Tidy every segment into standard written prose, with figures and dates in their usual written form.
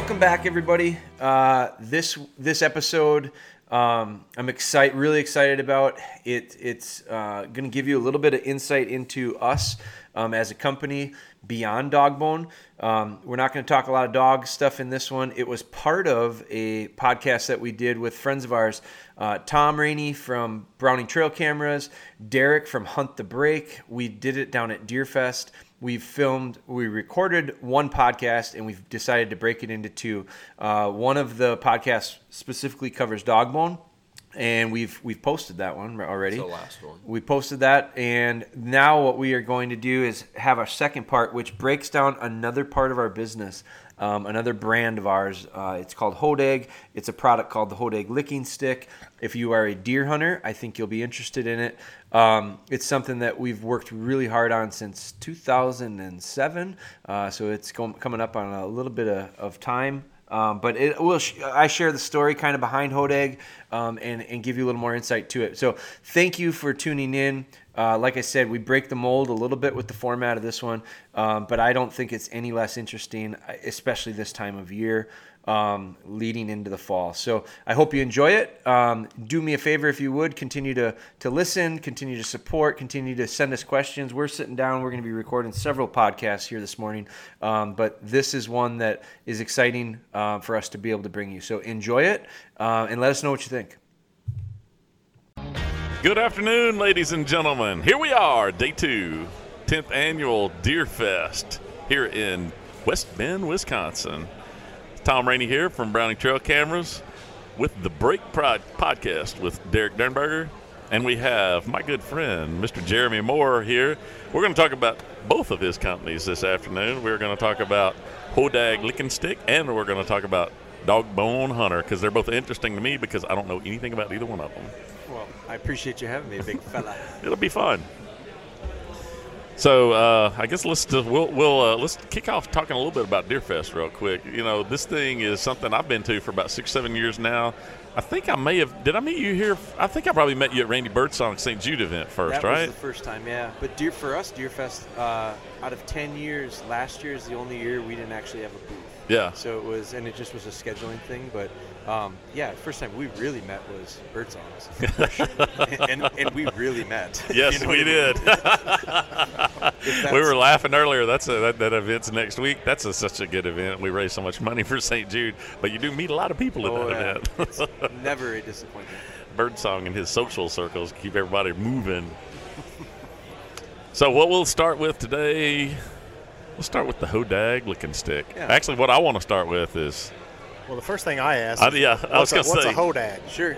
Welcome back, everybody. This episode, I'm really excited about it. It's going to give you a little bit of insight into us as a company beyond DogBone. We're not going to talk a lot of dog stuff in this one. It was part of a podcast that we did with friends of ours, Tom Rainey from Browning Trail Cameras, Derek from Hunt the Break. We did it down at Deerfest. We recorded one podcast, and we've decided to break it into two. One of the podcasts specifically covers DogBone, and we've posted that one already. It's the last one. We posted that, and now what we are going to do is have our second part, which breaks down another part of our business, another brand of ours. It's called HODAG. It's a product called the HODAG Licking Stick. If you are a deer hunter, I think you'll be interested in it. It's something that we've worked really hard on since 2007, so it's coming up on a little bit of time. But it will. I share the story kind of behind HODAG and give you a little more insight to it. So thank you for tuning in. Like I said, we break the mold a little bit with the format of this one, but I don't think it's any less interesting, especially this time of year, leading into the fall. So I hope you enjoy it. Do me a favor if you would, continue to listen, continue to support, continue to send us questions. We're sitting down. We're going to be recording several podcasts here this morning, but this is one that is exciting for us to be able to bring you. So enjoy it and let us know what you think. Good afternoon, ladies and gentlemen. Here we are, day two, 10th annual Deerfest here in West Bend, Wisconsin. Tom Rainey here from Browning Trail Cameras with the Break Podcast with Derek Dernberger. And we have my good friend, Mr. Jeremy Moore here. We're going to talk about both of his companies this afternoon. We're going to talk about HODAG Licking Stick, and we're going to talk about DogBone Hunter, because they're both interesting to me because I don't know anything about either one of them. Well, I appreciate you having me, big fella. It'll be fun. So I guess let's kick off talking a little bit about Deerfest real quick. You know, this thing is something I've been to for about 6-7 years now. I think I may have. Did I meet you here? I think I probably met you at Randy Birdsong's St. Jude event first, right? That was the first time, yeah. But Deerfest, out of 10 years, last year is the only year we didn't actually have a booth. Yeah. So it was, and it just was a scheduling thing. But yeah, first time we really met was Birdsong's, and we really met. Yes, you know, we did. We were laughing earlier. That event's next week. That's such a good event. We raised so much money for St. Jude, but you do meet a lot of people at that event. It's never a disappointment. Birdsong and his social circles keep everybody moving. So what we'll start with today. Let's start with the HODAG Licking Stick. Yeah. Actually, what I want to start with is... Well, the first thing I asked is, what's a HODAG? Sure.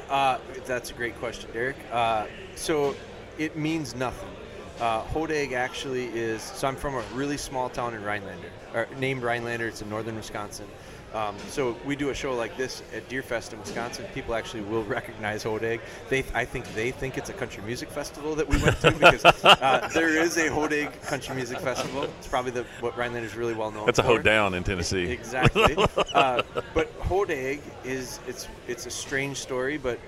That's a great question, Derek. So it means nothing. HODAG actually is... So I'm from a really small town in Rhinelander, or named Rhinelander. It's in northern Wisconsin. So we do a show like this at Deerfest in Wisconsin. People actually will recognize HODAG. I think they think it's a country music festival that we went to because there is a HODAG country music festival. It's probably what Rhinelander is really well known for. That's a hoedown in Tennessee. Exactly. But HODAG is it's a strange story, but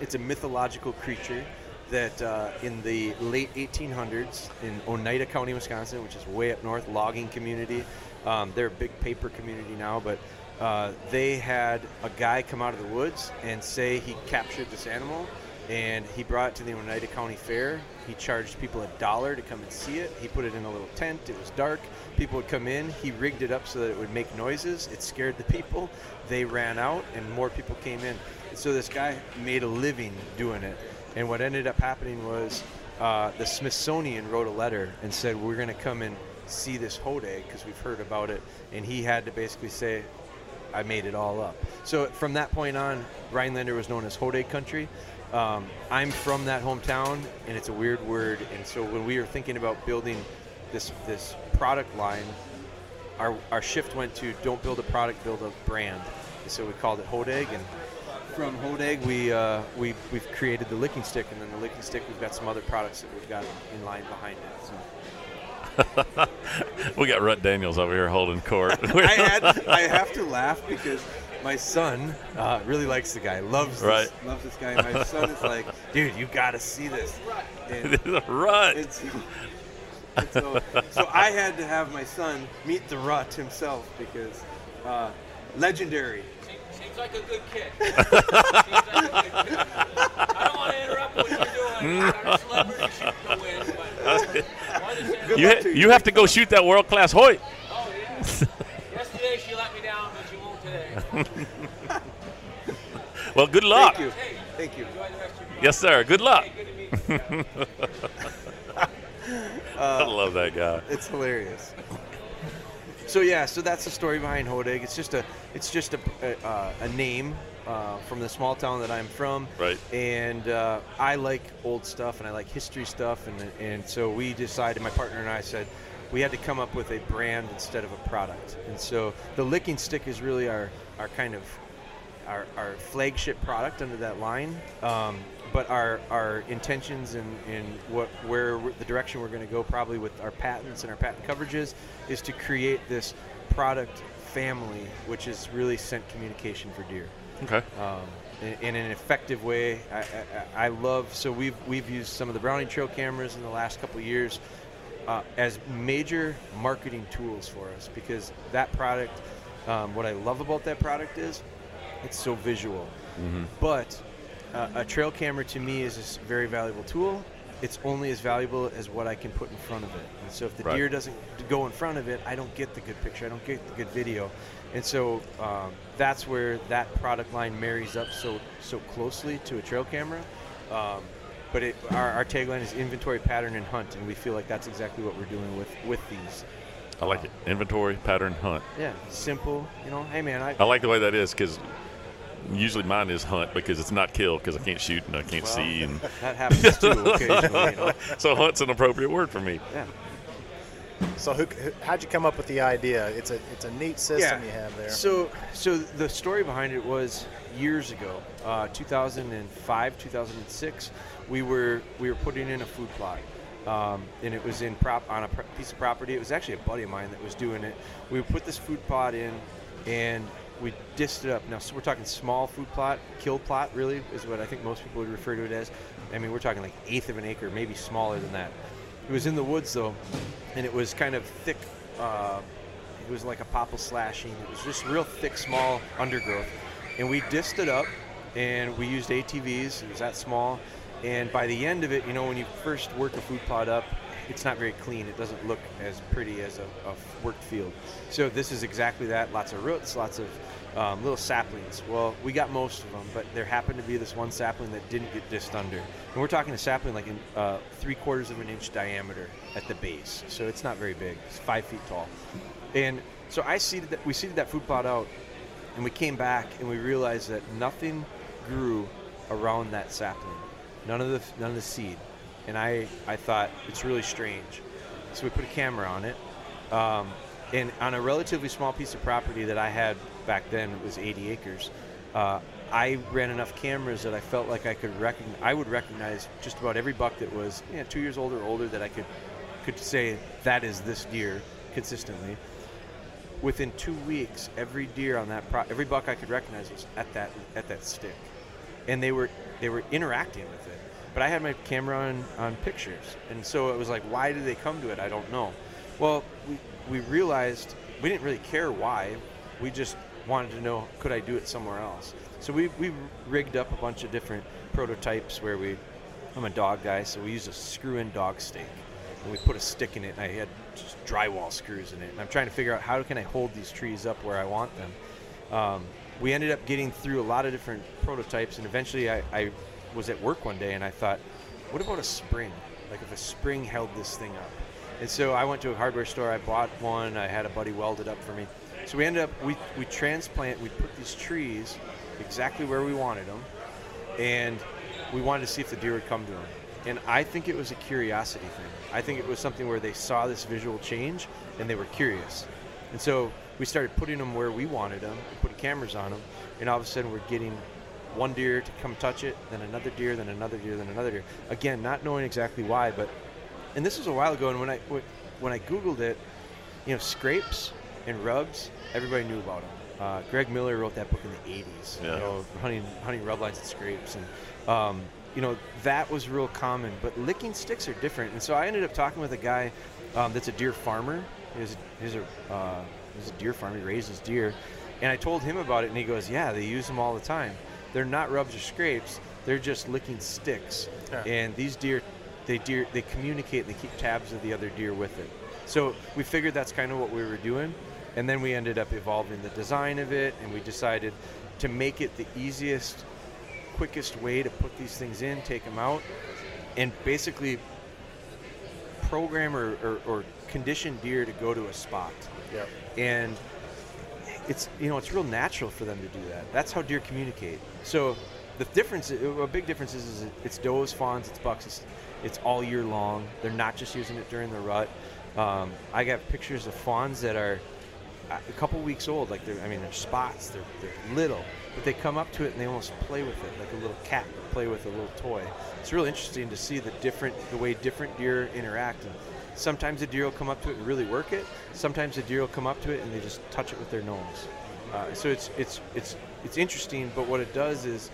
it's a mythological creature that in the late 1800s in Oneida County, Wisconsin, which is way up north, logging community. They're a big paper community now, but. They had a guy come out of the woods and say he captured this animal, and he brought it to the Oneida County Fair. He charged people $1 to come and see it. He put it in a little tent. It was dark. People would come in. He rigged it up so that it would make noises. It scared the people. They ran out, and more people came in. And so this guy made a living doing it. And what ended up happening was the Smithsonian wrote a letter and said, we're going to come and see this HODAG because we've heard about it. And he had to basically say, I made it all up. So from that point on, Rhinelander was known as HODAG country. I'm from that hometown, and it's a weird word. And so when we were thinking about building this product line, our shift went to don't build a product, build a brand. And so we called it HODAG, and from HODAG we've created the Licking Stick, and then the Licking Stick we've got some other products that we've got in line behind it. So. We got Rut Daniels over here holding court. I have to laugh because my son really likes the guy, loves this guy. And my son is like, dude, you got to see this. The Rut. So I had to have my son meet the Rut himself because Legendary. Seems like a good kid. I don't want to interrupt what you're doing. I got a celebrity shoot to win, but you have to go shoot that world-class Hoyt. Oh, yeah. Yesterday she let me down, but she won't today. Well, good luck. Thank you. Hey, thank you. Enjoy the rest of your day. Yes, sir. Good luck. Hey, good to meet you. I love that guy. It's hilarious. So yeah, so that's the story behind HODAG. It's just a name from the small town that I'm from. Right. And I like old stuff and I like history stuff, and so we decided, my partner and I said, we had to come up with a brand instead of a product. And so the Licking Stick is really our kind of our flagship product under that line. But our intentions and the direction we're going to go probably with our patents and our patent coverages is to create this product family, which is really scent communication for deer. Okay. In an effective way. I love, so we've used some of the Browning Trail cameras in the last couple of years as major marketing tools for us, because that product, what I love about that product is it's so visual. Mm-hmm. But a trail camera to me is a very valuable tool. It's only as valuable as what I can put in front of it. And so if the deer doesn't go in front of it, I don't get the good picture. I don't get the good video. And so that's where that product line marries up so closely to a trail camera. But our tagline is inventory, pattern, and hunt, and we feel like that's exactly what we're doing with these. I like it. Inventory, pattern, hunt. Yeah, simple. You know, hey man, I like the way that is, because usually mine is hunt, because it's not kill, because I can't shoot and I can't see. And that happens too occasionally. You know? So hunt's an appropriate word for me. Yeah. So how'd you come up with the idea? It's a neat system you have there. So the story behind it was years ago, 2005, 2006. We were putting in a food plot, and it was in on a piece of property. It was actually a buddy of mine that was doing it. We put this food plot in, and we dissed it up. Now, so we're talking small food plot, kill plot, really, is what I think most people would refer to it as. I mean, we're talking like 1/8 of an acre, maybe smaller than that. It was in the woods, though, and it was kind of thick. It was like a popple slashing. It was just real thick, small undergrowth. And we dissed it up, and we used ATVs. It was that small. And by the end of it, you know, when you first work a food plot up, it's not very clean. It doesn't look as pretty as a worked field. So this is exactly that. Lots of roots, lots of little saplings. Well, we got most of them, but there happened to be this one sapling that didn't get dissed under. And we're talking a sapling like in 3/4 of an inch diameter at the base. So it's not very big. It's 5 feet tall. And so we seeded that food plot out, and we came back and we realized that nothing grew around that sapling. None of the seed. And I thought, it's really strange. So we put a camera on it. And on a relatively small piece of property that I had back then, it was 80 acres, I ran enough cameras that I felt like I would recognize just about every buck that was 2 years old or older, that I could say, that is this deer, consistently. Within 2 weeks, every deer on that every buck I could recognize was at that stick. And they were interacting with it. But I had my camera on pictures, and so it was like, why do they come to it? I don't know. Well, we realized we didn't really care why. We just wanted to know, could I do it somewhere else? So we rigged up a bunch of different prototypes where I'm a dog guy, so we used a screw-in dog stake. And we put a stick in it, and I had just drywall screws in it. And I'm trying to figure out, how can I hold these trees up where I want them? We ended up getting through a lot of different prototypes, and eventually I was at work one day and I thought, what about a spring? Like, if a spring held this thing up. And so I went to a hardware store, I bought one, I had a buddy weld it up for me. So we ended up, we put these trees exactly where we wanted them, and we wanted to see if the deer would come to them. And I think it was a curiosity thing. I think it was something where they saw this visual change and they were curious. And so we started putting them where we wanted them, putting cameras on them, and all of a sudden we're getting one deer to come touch it, then another deer, then another deer, then another deer. Again, not knowing exactly why, but, and this was a while ago, and when I Googled it, scrapes and rubs, everybody knew about them. Greg Miller wrote that book in the 80s, hunting rub lines and scrapes, and that was real common, but licking sticks are different. And so I ended up talking with a guy that's a deer farmer. He's a deer farmer, he raises deer, And I told him about it, and he goes, yeah, they use them all the time. They're not rubs or scrapes. They're just licking sticks. Yeah. And these deer, they communicate, and they keep tabs of the other deer with it. So we figured that's kind of what we were doing. And then we ended up evolving the design of it, and we decided to make it the easiest, quickest way to put these things in, take them out, and basically program or condition deer to go to a spot. Yep. And it's, you know, it's real natural for them to do that. That's how deer communicate. So the difference, a big difference is it's does, fawns, it's bucks, it's all year long. They're not just using it during the rut. I got pictures of fawns that are a couple weeks old, like they're spots, they're little, but they come up to it and they almost play with it, like a little cat would play with a little toy. It's really interesting to see the way different deer interact. And sometimes a deer will come up to it and really work it. Sometimes a deer will come up to it and they just touch it with their nose. So it's interesting, but what it does is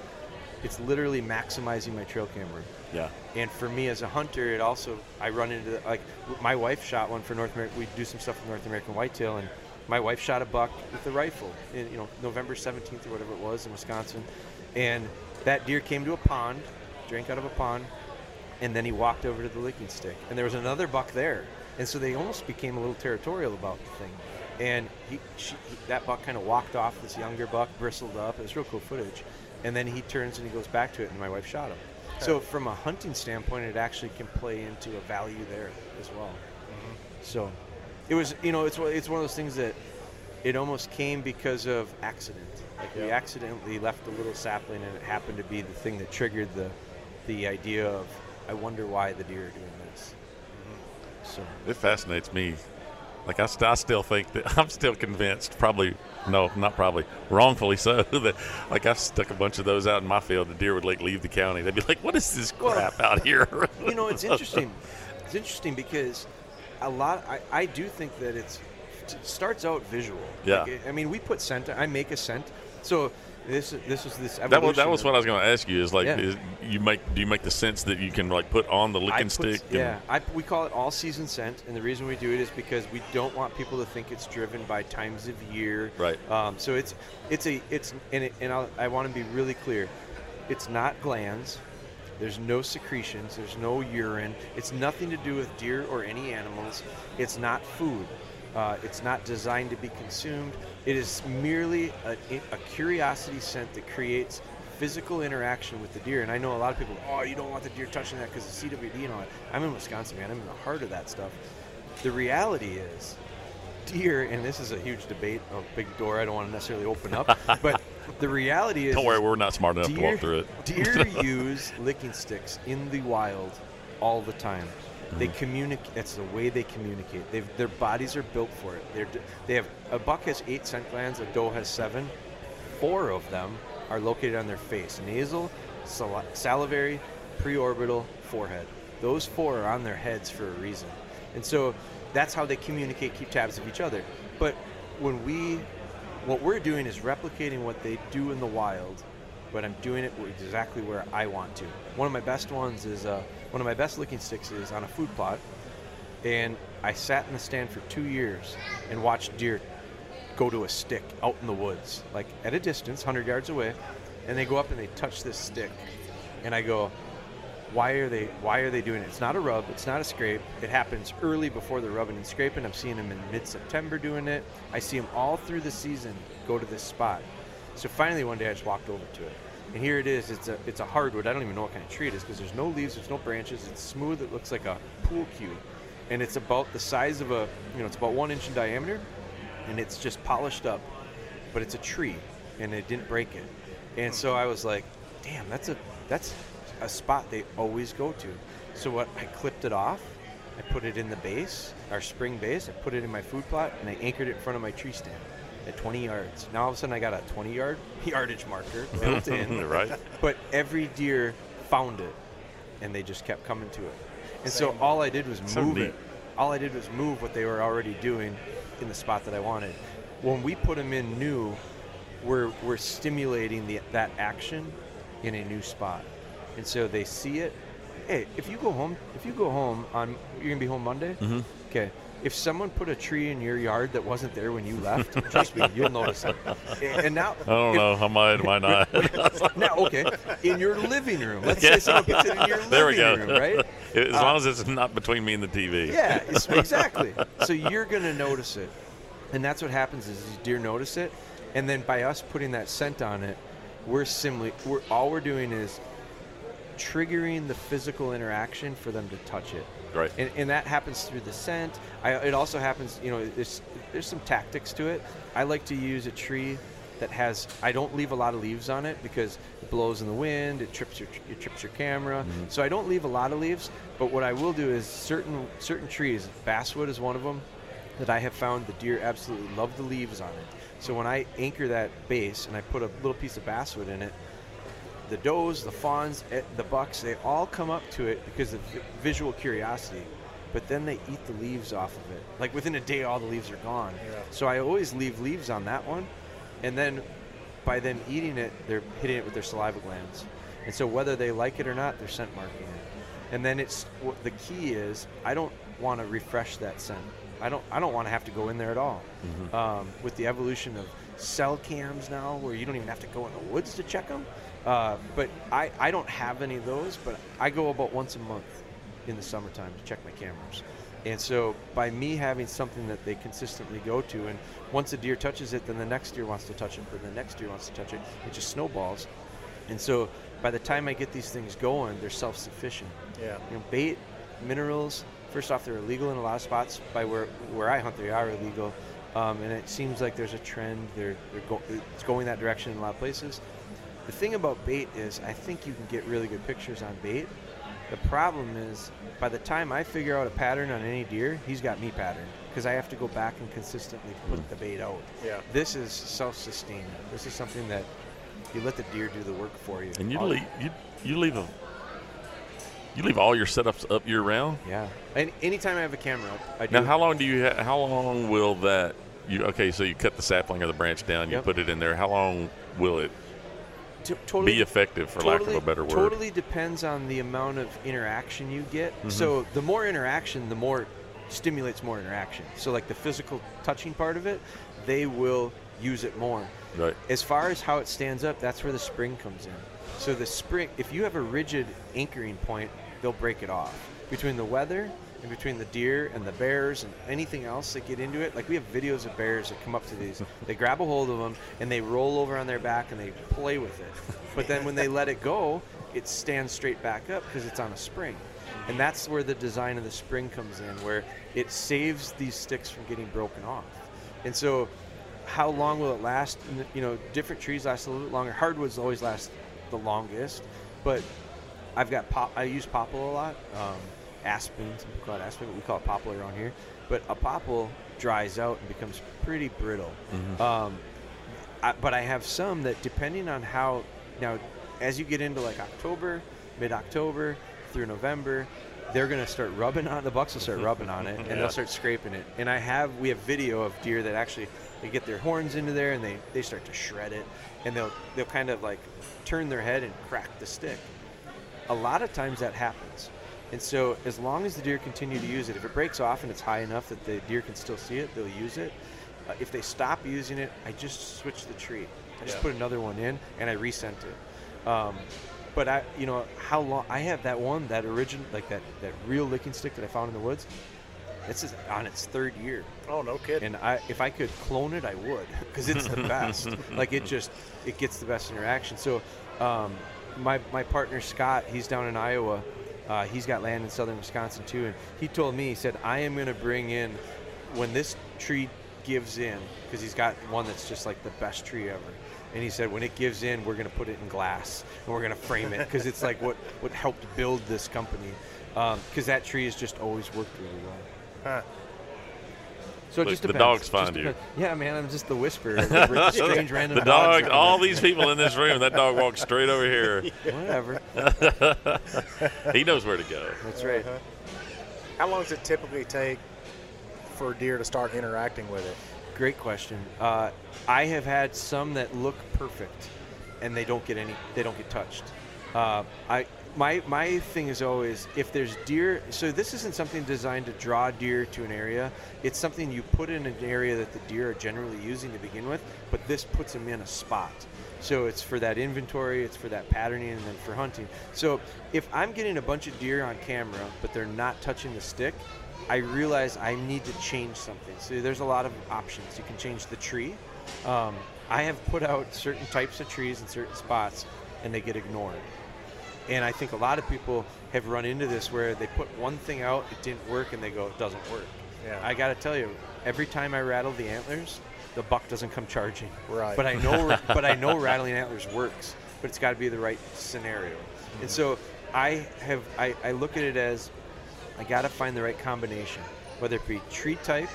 it's literally maximizing my trail camera. Yeah. And for me as a hunter, it also, I run into, like, my wife shot one for North America. We do some stuff with North American Whitetail, and my wife shot a buck with the rifle in, you know, November 17th or whatever it was in Wisconsin. And that deer came to a pond, drank out of a pond, and then he walked over to the licking stick. And there was another buck there. And so they almost became a little territorial about the thing. And that buck kind of walked off, this younger buck, bristled up. It was real cool footage. And then he turns and he goes back to it, and my wife shot him. Okay. So from a hunting standpoint, it actually can play into a value there as well. Mm-hmm. So it was, you know, it's one of those things that it almost came because of accident. Like, yeah, we accidentally left a little sapling, and it happened to be the thing that triggered the idea of, I wonder why the deer are doing this. Mm-hmm. So it fascinates me. Like, I still think that, I'm still convinced, probably, no, not probably, wrongfully so, that, like, I stuck a bunch of those out in my field, the deer would, like, leave the county. They'd be like, what is this crap out here? You know, it's interesting. It's interesting because I do think that it starts out visual. Yeah. Like, I mean, we put scent, I make a scent. So this was evolution. That was what I was going to ask you, is, like, yeah, do you make the sense that you can, like, put on the licking stick? Yeah. We call it all season scent, and the reason we do it is because we don't want people to think it's driven by times of year. Right. So I want to be really clear. It's not glands. There's no secretions. There's no urine. It's nothing to do with deer or any animals. It's not food. It's not designed to be consumed. It is merely a curiosity scent that creates physical interaction with the deer. And I know a lot of people, oh, you don't want the deer touching that because of CWD and all that. I'm in Wisconsin, man. I'm in the heart of that stuff. The reality is, deer, and this is a huge debate, a big door I don't want to necessarily open up, but the reality is, don't worry, we're not smart enough to walk through it. Deer use licking sticks in the wild all the time. Mm-hmm. They communicate. That's the way they communicate. Their bodies are built for it. They have, a buck has 8 scent glands, a doe has 7. 4 of them are located on their face: nasal, salivary, preorbital, forehead. Those 4 are on their heads for a reason. And so that's how they communicate, keep tabs of each other. But what we're doing is replicating what they do in the wild, but I'm doing it exactly where I want to. One of my best ones is, one of my best licking sticks is on a food plot, and I sat in the stand for 2 years and watched deer go to a stick out in the woods, like at a distance, 100 yards away, and they go up and they touch this stick, and I go, why are they doing it? It's not a rub, it's not a scrape. It happens early before the rubbing and scraping. I'm seeing them in mid-September doing it. I see them all through the season go to this spot. So finally one day I just walked over to it. And here it is, it's a hardwood. I don't even know what kind of tree it is because there's no leaves, there's no branches. It's smooth, it looks like a pool cue. And it's about the size of a, you know, it's about 1 inch in diameter, and it's just polished up. But it's a tree, and it didn't break it. And so I was like, damn, that's a spot they always go to. So what, I clipped it off, I put it in the base, our spring base, I put it in my food plot, and I anchored it in front of my tree stand at 20 yards. Now all of a sudden I got a 20-yard yardage marker built in. Right. But every deer found it, and they just kept coming to it. And so all I did was move it. All I did was move what they were already doing in the spot that I wanted. When we put them in new, we're stimulating that action in a new spot. And so they see it. Hey, if you go home on, you're gonna be home Monday. Mm-hmm. Okay, if someone put a tree in your yard that wasn't there when you left, trust me, you'll notice it. And now, I don't know. I might not. Now, okay, in your living room. Let's say someone puts it in your living room, right? As long as it's not between me and the TV. Yeah, exactly. So you're going to notice it. And that's what happens is these deer notice it. And then by us putting that scent on it, all we're doing is triggering the physical interaction for them to touch it. Right. And that happens through the scent. It also happens, you know, there's some tactics to it. I like to use a tree that has, I don't leave a lot of leaves on it because it blows in the wind, it trips your camera. Mm-hmm. So I don't leave a lot of leaves, but what I will do is certain trees, basswood is one of them, that I have found the deer absolutely love the leaves on it. So when I anchor that base and I put a little piece of basswood in it, the does, the fawns, the bucks, they all come up to it because of visual curiosity, but then they eat the leaves off of it. Like within a day, all the leaves are gone. Yeah. So I always leave leaves on that one, and then by them eating it, they're hitting it with their saliva glands. And so whether they like it or not, they're scent marking it. And then the key is I don't want to refresh that scent. I don't want to have to go in there at all. Mm-hmm. With the evolution of cell cams now, where you don't even have to go in the woods to check them. But I don't have any of those, but I go about once a month in the summertime to check my cameras. And so by me having something that they consistently go to, and once a deer touches it, then the next deer wants to touch it, but the next deer wants to touch it, it just snowballs. And so by the time I get these things going, they're self-sufficient. Yeah. You know, bait, minerals, first off, they're illegal in a lot of spots. By where I hunt, they are illegal. And it seems like there's a trend. It's going that direction in a lot of places. The thing about bait is I think you can get really good pictures on bait. The problem is by the time I figure out a pattern on any deer, he's got me patterned because I have to go back and consistently put the bait out. Yeah. This is self-sustaining. This is something that you let the deer do the work for you. And you leave all your setups up year round? Yeah. And anytime I have a camera up, I do. Now how long will that, so you cut the sapling or the branch down, you put it in there. How long will it be effective, for lack of a better word? Totally depends on the amount of interaction you get. Mm-hmm. So the more interaction, the more stimulates more interaction. So like the physical touching part of it, they will use it more. Right. As far as how it stands up, that's where the spring comes in. So the spring, if you have a rigid anchoring point, they'll break it off. Between the weather and between the deer and the bears and anything else that get into it, like we have videos of bears that come up to these, they grab a hold of them and they roll over on their back and they play with it. But then when they let it go, it stands straight back up because it's on a spring. And that's where the design of the spring comes in, where it saves these sticks from getting broken off. And so how long will it last? You know, different trees last a little bit longer. Hardwoods always last the longest, but I use popple a lot. Aspen, some people call it aspen, but we call it popple around here. But a popple dries out and becomes pretty brittle. Mm-hmm. But I have some that, depending on how, now as you get into like October, mid-October through November, they're going to start rubbing on, the bucks will start rubbing on it, and they'll start scraping it. And we have video of deer that actually, they get their horns into there and they start to shred it, and they'll kind of like turn their head and crack the stick. A lot of times that happens. And so as long as the deer continue to use it, if it breaks off and it's high enough that the deer can still see it, they'll use it. If they stop using it, I just switch the tree. I just put another one in and I rescent it. But I, you know, how long, I have that one, that original, like that real licking stick that I found in the woods. This is on its third year. Oh, no kidding. And if I could clone it, I would, because it's the best. Like it gets the best interaction. So my partner, Scott, he's down in Iowa. He's got land in southern Wisconsin too, and he told me, he said, I am going to bring in, when this tree gives in, because he's got one that's just like the best tree ever, and he said when it gives in, we're going to put it in glass and we're going to frame it, because it's like what helped build this company, because that tree has just always worked really well. Huh. So it just depends. The dogs find you. Yeah, man, I'm just the whisperer. Strange random. The dog, all these people in this room, that dog walks straight over here. Whatever. He knows where to go. That's right. Uh-huh. How long does it typically take for a deer to start interacting with it? Great question. I have had some that look perfect, and they don't get touched. My thing is always, if there's deer, so this isn't something designed to draw deer to an area. It's something you put in an area that the deer are generally using to begin with, but this puts them in a spot. So it's for that inventory, it's for that patterning, and then for hunting. So if I'm getting a bunch of deer on camera, but they're not touching the stick, I realize I need to change something. So there's a lot of options. You can change the tree. I have put out certain types of trees in certain spots, and they get ignored. And I think a lot of people have run into this where they put one thing out, it didn't work, and they go, it doesn't work. Yeah. I got to tell you, every time I rattle the antlers, the buck doesn't come charging. Right. But I know, rattling antlers works, but it's got to be the right scenario. Mm-hmm. And so I look at it as I got to find the right combination, whether it be tree type,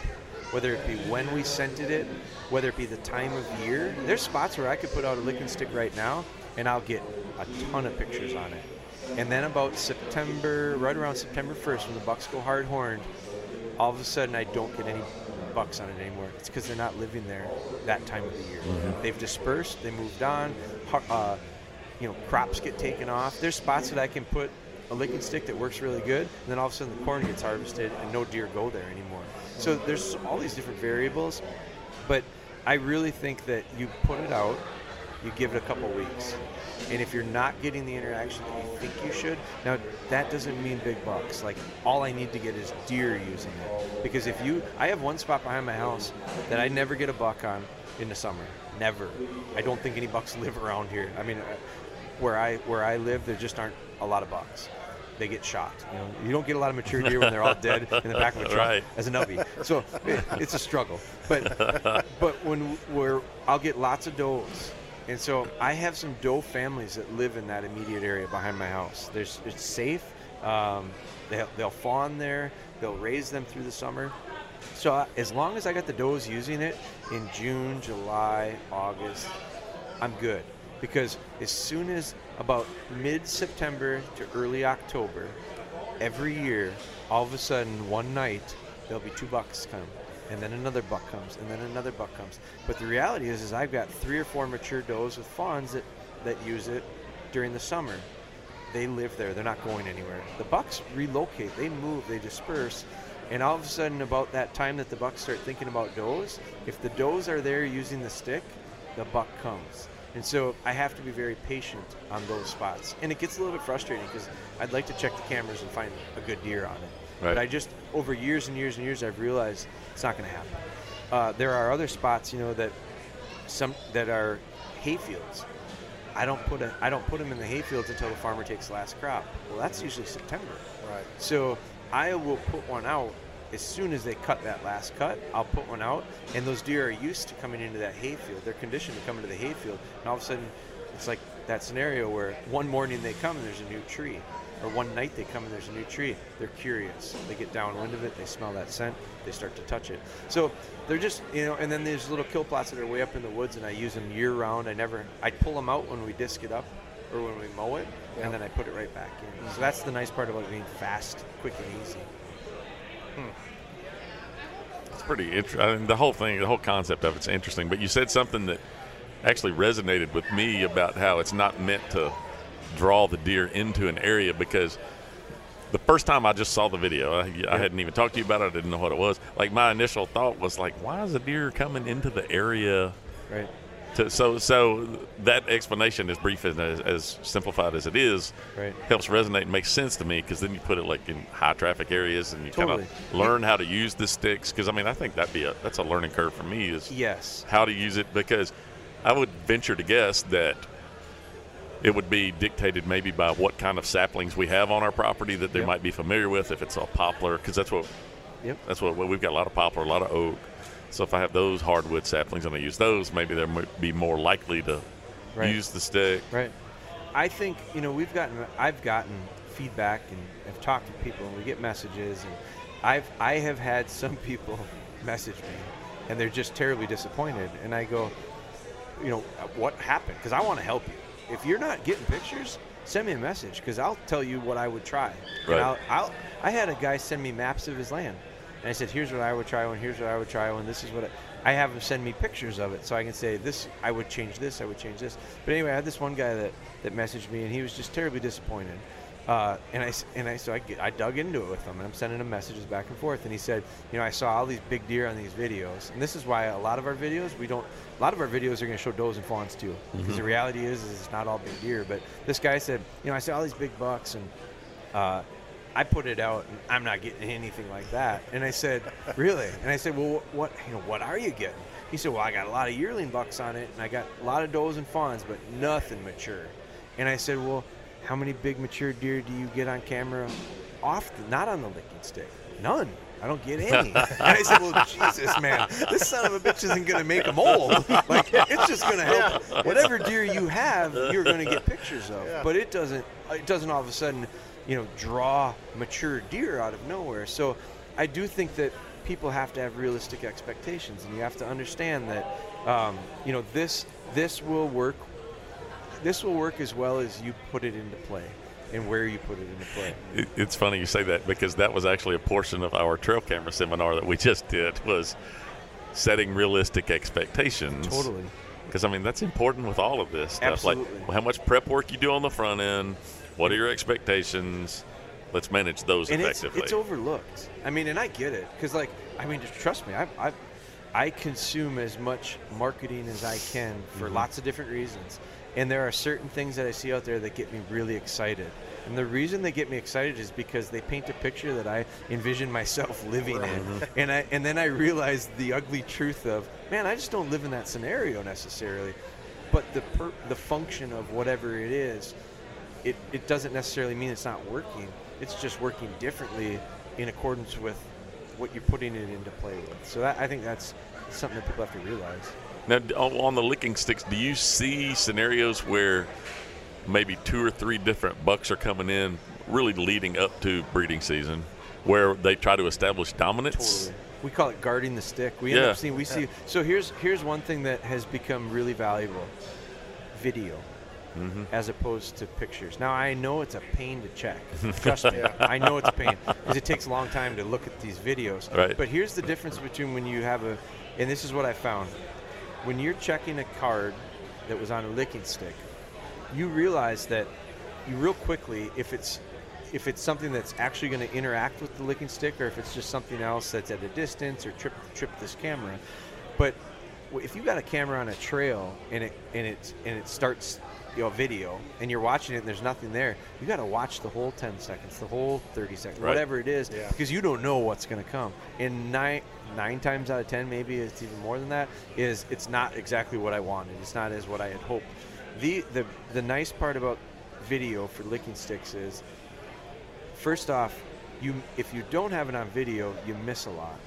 whether it be when we scented it, whether it be the time of year. There's spots where I could put out a licking stick right now, and I'll get a ton of pictures on it. And then about September, right around September 1st, when the bucks go hard horned, all of a sudden I don't get any bucks on it anymore. It's because they're not living there that time of the year. Mm-hmm. They've dispersed, they moved on, crops get taken off. There's spots that I can put a licking stick that works really good, and then all of a sudden the corn gets harvested and no deer go there anymore. So there's all these different variables, but I really think that you put it out, you give it a couple weeks. And if you're not getting the interaction that you think you should, now that doesn't mean big bucks. Like, all I need to get is deer using it. Because if you, I have one spot behind my house that I never get a buck on in the summer, never. I don't think any bucks live around here. I mean, where I live, there just aren't a lot of bucks. They get shot. You know, you don't get a lot of mature deer when they're all dead in the back of a truck as a nubby. So it's a struggle. But when I'll get lots of does. And so I have some doe families that live in that immediate area behind my house. It's safe. They'll fawn there. They'll raise them through the summer. So as long as I got the does using it in June, July, August, I'm good. Because as soon as about mid-September to early October, every year, all of a sudden one night, there'll be two bucks come. And then another buck comes, and then another buck comes. But the reality is I've got 3 or 4 mature does with fawns that use it during the summer. They live there. They're not going anywhere. The bucks relocate. They move. They disperse. And all of a sudden, about that time that the bucks start thinking about does, if the does are there using the stick, the buck comes. And so I have to be very patient on those spots. And it gets a little bit frustrating because I'd like to check the cameras and find a good deer on it. Right. But I just, over years and years and years, I've realized it's not going to happen. There are other spots, you know, that are hay fields. I don't put them in the hay fields until the farmer takes the last crop. Well, that's usually September. Right. So I will put one out as soon as they cut that last cut. I'll put one out, and those deer are used to coming into that hay field. They're conditioned to come into the hay field, and all of a sudden, it's like that scenario where one morning they come and there's a new tree. Or one night they come and there's a new tree. They're curious. They get downwind of it. They smell that scent. They start to touch it. So they're just, you know, and then there's little kill plots that are way up in the woods, and I use them year round. I pull them out when we disc it up or when we mow it, and then I put it right back in. Mm-hmm. So that's the nice part about being fast, quick, and easy. It's pretty interesting. I mean, the whole concept of it's interesting. But you said something that actually resonated with me about how it's not meant to draw the deer into an area, because the first time I just saw the video, I hadn't even talked to you about it. I didn't know what it was. Like, my initial thought was like, why is a deer coming into the area? Right. So that explanation, as brief and as simplified as it is, helps resonate and makes sense to me, because then you put it like in high traffic areas and you kind of learn how to use the sticks. Because I mean, I think that's a learning curve for me, is how to use it, because I would venture to guess that it would be dictated maybe by what kind of saplings we have on our property that they might be familiar with. If it's a poplar, because that's what we've got, a lot of poplar, a lot of oak. So if I have those hardwood saplings and I use those, maybe they might be more likely to use the stick. Right. I think, you know, I've gotten feedback, and I've talked to people, and we get messages, and I have had some people message me, and they're just terribly disappointed. And I go, you know, what happened? Because I want to help you. If you're not getting pictures, send me a message, because I'll tell you what I would try. Right. And I had a guy send me maps of his land, and I said, here's what I would try, and here's what I would try, and this is what I have him send me pictures of it, so I can say, this, I would change this, I would change this. But anyway, I had this one guy that messaged me, and he was just terribly disappointed. So I dug into it with him, and I'm sending him messages back and forth, and he said, you know, I saw all these big deer on these videos, and this is why a lot of our videos are going to show does and fawns too, because the reality is it's not all big deer. But this guy said, you know, I saw all these big bucks, and I put it out, and I'm not getting anything like that. And I said, really? And I said, well, what are you getting? He said, well, I got a lot of yearling bucks on it, and I got a lot of does and fawns, but nothing mature. And I said, well, how many big mature deer do you get on camera not on the licking stick? None. I don't get any. And I said, well, Jesus, man, this son of a bitch isn't going to make them old. Like, it's just going to help. Yeah. Whatever deer you have, you're going to get pictures of. Yeah. But it doesn't all of a sudden, you know, draw mature deer out of nowhere. So I do think that people have to have realistic expectations, and you have to understand that, you know, this will work. This will work as well as you put it into play and where you put it into play. It's funny you say that, because that was actually a portion of our trail camera seminar that we just did, was setting realistic expectations. Totally. Because, I mean, that's important with all of this stuff. Absolutely. Like, well, how much prep work you do on the front end, what are your expectations, let's manage those and effectively. It's overlooked. I mean, and I get it, because, like, I mean, just trust me, I consume as much marketing as I can for lots of different reasons. And there are certain things that I see out there that get me really excited. And the reason they get me excited is because they paint a picture that I envision myself living in. And then I realize the ugly truth of, man, I just don't live in that scenario necessarily. But the function of whatever it is, it doesn't necessarily mean it's not working. It's just working differently in accordance with what you're putting it into play with. So I think that's something that people have to realize. Now, on the licking sticks, do you see scenarios where maybe 2 or 3 different bucks are coming in, really leading up to breeding season, where they try to establish dominance? Totally. We call it guarding the stick. We end up seeing. So here's one thing that has become really valuable: video, as opposed to pictures. Now, I know it's a pain to check. Trust me, I know it's a pain, because it takes a long time to look at these videos. Right. But here's the difference between when you have and this is what I found. When you're checking a card that was on a licking stick, you realize that you real quickly, if it's something that's actually going to interact with the licking stick, or if it's just something else that's at a distance or trip this camera. But if you got a camera on a trail and it starts, you know, video, and you're watching it and there's nothing there, you got to watch the whole 10 seconds, the whole 30 seconds, right, whatever it is, because you don't know what's going to come. And nine times out of 10, maybe it's even more than that, is it's not exactly what I wanted. It's not as what I had hoped. The nice part about video for licking sticks is, first off, if you don't have it on video, you miss a lot.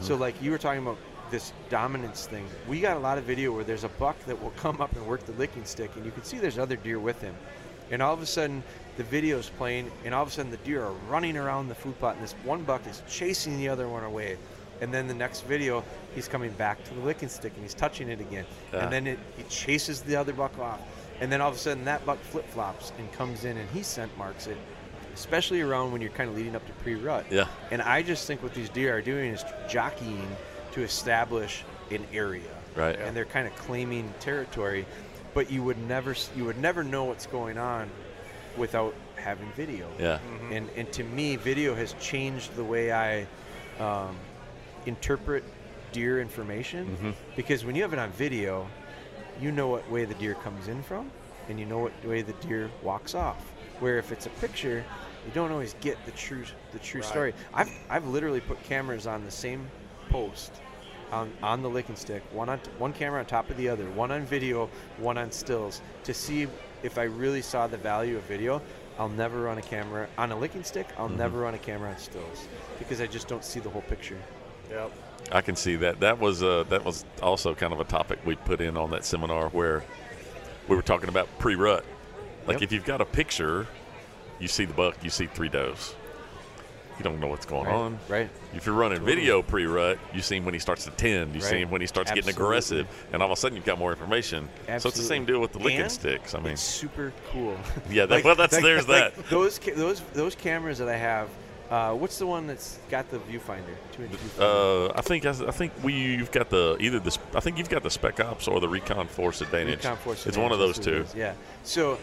So like you were talking about this dominance thing, we got a lot of video where there's a buck that will come up and work the licking stick, and you can see there's other deer with him, and all of a sudden the video's playing, and all of a sudden the deer are running around the food plot, and this one buck is chasing the other one away, and then the next video he's coming back to the licking stick and he's touching it again, and then he chases the other buck off, and then all of a sudden that buck flip-flops and comes in and he scent marks it, especially around when you're kind of leading up to pre-rut. And I just think what these deer are doing is jockeying to establish an area, right? And they're kind of claiming territory, but you would never know what's going on without having video. And to me, video has changed the way I interpret deer information, because when you have it on video, you know what way the deer comes in from, and you know what way the deer walks off. Where if it's a picture, you don't always get the true story. I've literally put cameras on the same post on the licking stick, one camera on top of the other, one on video, one on stills, to see if I really saw the value of video. I'll never run a camera on a licking stick. I'll never run a camera on stills, because I just don't see the whole picture. Yep. I can see that. That was also kind of a topic we put in on that seminar, where we were talking about pre-rut. Like, if you've got a picture, you see the buck, you see 3 does. You don't know what's going on. Right. If you're running video pre-rut, you see him when he starts to tend. You see him when he starts getting aggressive. And all of a sudden, you've got more information. So it's the same deal with the licking sticks. I mean, it's super cool. Well, there's that. Those cameras that I have What's the one that's got the viewfinder? 2-inch viewfinder. I think we've got the I think you've got the Spec Ops or the Recon Force Advantage. Recon Force Advantage. It's one of those two. Yeah. So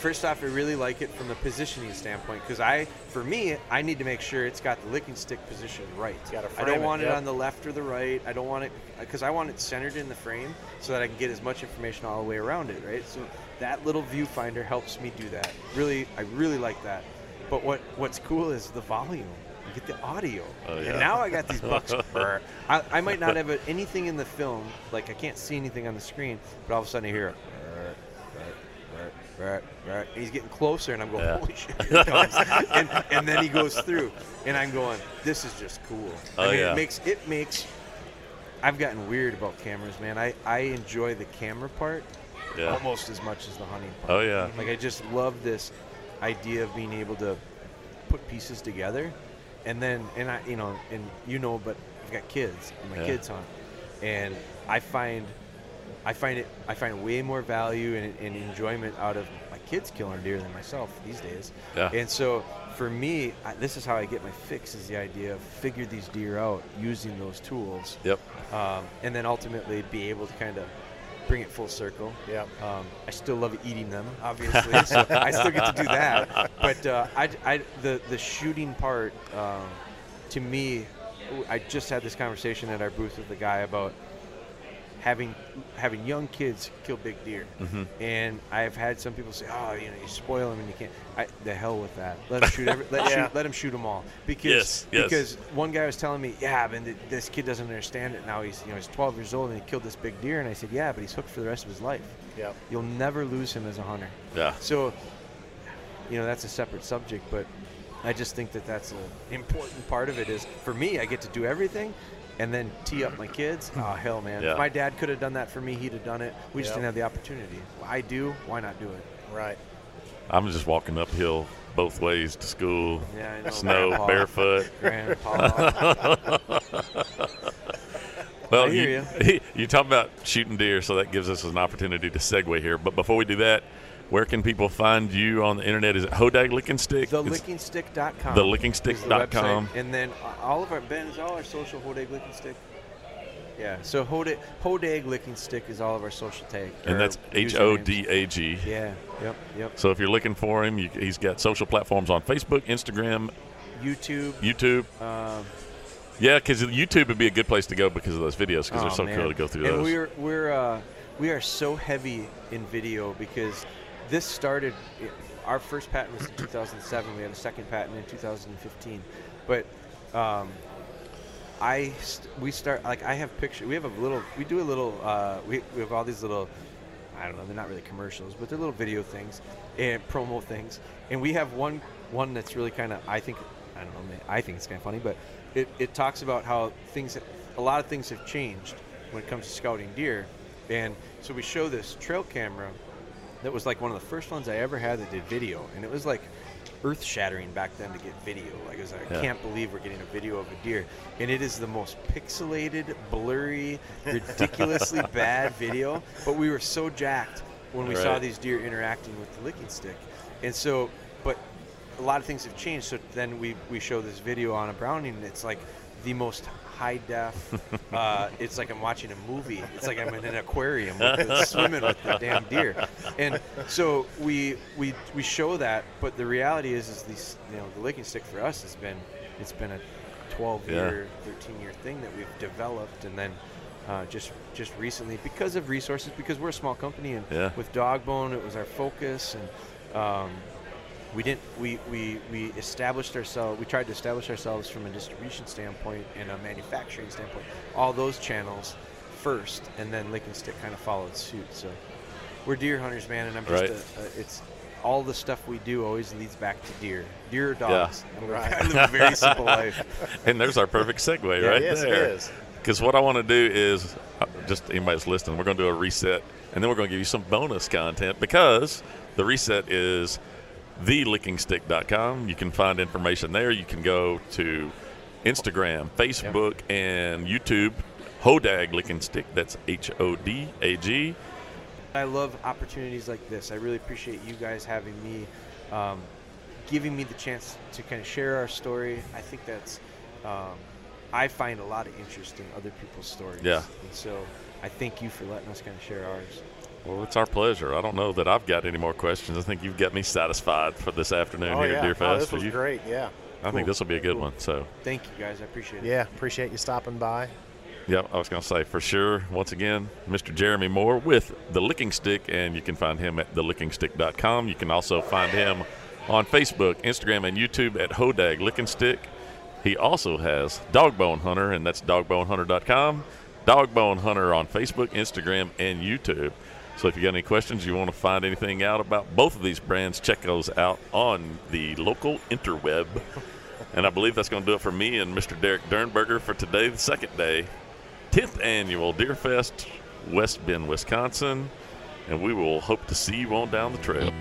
first off, I really like it from the positioning standpoint because for me, I need to make sure it's got the licking stick positioned right. I don't want it on the left or the right. I don't want it because I want it centered in the frame so that I can get as much information all the way around it. Right. So that little viewfinder helps me do that. Really, I really like that. But what's cool is the volume. You get the audio. Oh, yeah. And now I got these bucks. I might not have anything in the film. Like, I can't see anything on the screen. But all of a sudden, I hear, right. He's getting closer, and I'm going, holy shit. and then he goes through. And I'm going, this is just cool. Oh, I mean, yeah. It makes – I've gotten weird about cameras, man. I enjoy the camera part almost as much as the hunting part. Oh, yeah. Like, I just love this – idea of being able to put pieces together, but I've got kids and my kids hunt, and I find way more value and enjoyment out of my kids killing deer than myself these days. Yeah. And so for me, this is how I get my fix, is the idea of figure these deer out using those tools. Yep. And then ultimately be able to kind of bring it full circle. Yeah. I still love eating them, obviously. So I still get to do that. But the shooting part, to me, I just had this conversation at our booth with the guy about having young kids kill big deer. Mm-hmm. And I've had some people say, oh, you know, you spoil them and you can't. The hell with that. Let them shoot. Let them shoot them all. Because one guy was telling me, this kid doesn't understand it now. He's 12 years old and he killed this big deer. And I said, yeah, but he's hooked for the rest of his life. Yeah. You'll never lose him as a hunter. Yeah. So, you know, that's a separate subject, but I just think that that's an important part of it. Is for me, I get to do everything. And then tee up my kids. Oh, hell, man. Yeah. If my dad could have done that for me, he'd have done it. We just didn't have the opportunity. I do. Why not do it? Right. I'm just walking uphill both ways to school. Yeah, I know. Snow, Grandpa, barefoot. Grandpa. Well, you talk about shooting deer, so that gives us an opportunity to segue here. But before we do that, where can people find you on the internet? Is it HODAG Licking Stick? TheLickingStick.com. TheLickingStick.com. And then all our social, HODAG Licking Stick. Yeah. So HODAG Licking Stick is all of our social tag. And that's HODAG. Yeah. Yep. So if you're looking for him, he's got social platforms on Facebook, Instagram, YouTube. Yeah, because YouTube would be a good place to go because of those videos, because they're so cool to go through those. And we are so heavy in video because this started, our first patent was in 2007. We had a second patent in 2015. But we have all these little, I don't know, they're not really commercials, but they're little video things and promo things. And we have one that's really kind of, I think it's kind of funny, but it talks about how a lot of things have changed when it comes to scouting deer. And so we show this trail camera that was like one of the first ones I ever had that did video, and it was like earth-shattering back then to get video. Like, it was like, I can't believe we're getting a video of a deer, and it is the most pixelated, blurry, ridiculously bad video. But we were so jacked when we saw these deer interacting with the licking stick, and so. But a lot of things have changed. So then we show this video on a Browning, and it's like the most high def. It's like I'm watching a movie. It's like I'm in an aquarium swimming with the damn deer. And so we show that, but the reality is these, you know, the licking stick for us has been, it's been a 12-year, 13-year thing that we've developed, and then just recently, because of resources, because we're a small company, and with DogBone it was our focus, and we established ourselves. We tried to establish ourselves from a distribution standpoint and a manufacturing standpoint. All those channels first, and then Licking Stick kind of followed suit. So we're deer hunters, man, and I'm just it's all the stuff we do always leads back to deer. Deer or dogs. Yeah. I live a very simple life. And there's our perfect segue there. It is. Because what I want to do is, just anybody that's listening, we're going to do a reset, and then we're going to give you some bonus content, because the reset is TheLickingStick.com. You can find information there. You can go to Instagram, Facebook, and YouTube. HODAG Licking Stick. That's HODAG. I love opportunities like this. I really appreciate you guys having me giving me the chance to kind of share our story. I think that's, I find a lot of interest in other people's stories. Yeah. And so I thank you for letting us kind of share ours. Well, it's our pleasure. I don't know that I've got any more questions. I think you've got me satisfied for this afternoon at Deerfest. Oh, this was great, yeah. I think this will be a good one. So thank you, guys. I appreciate it. Yeah, appreciate you stopping by. Yep, I was going to say, for sure, once again, Mr. Jeremy Moore with The Licking Stick, and you can find him at TheLickingStick.com. You can also find him on Facebook, Instagram, and YouTube at HODAG Licking Stick. He also has DogBone Hunter, and that's dogbonehunter.com. DogBone Hunter on Facebook, Instagram, and YouTube. So if you got any questions, you want to find anything out about both of these brands, check those out on the local interweb. And I believe that's going to do it for me and Mr. Derek Dernberger for today, the second day, 10th annual Deerfest, West Bend, Wisconsin. And we will hope to see you on down the trail.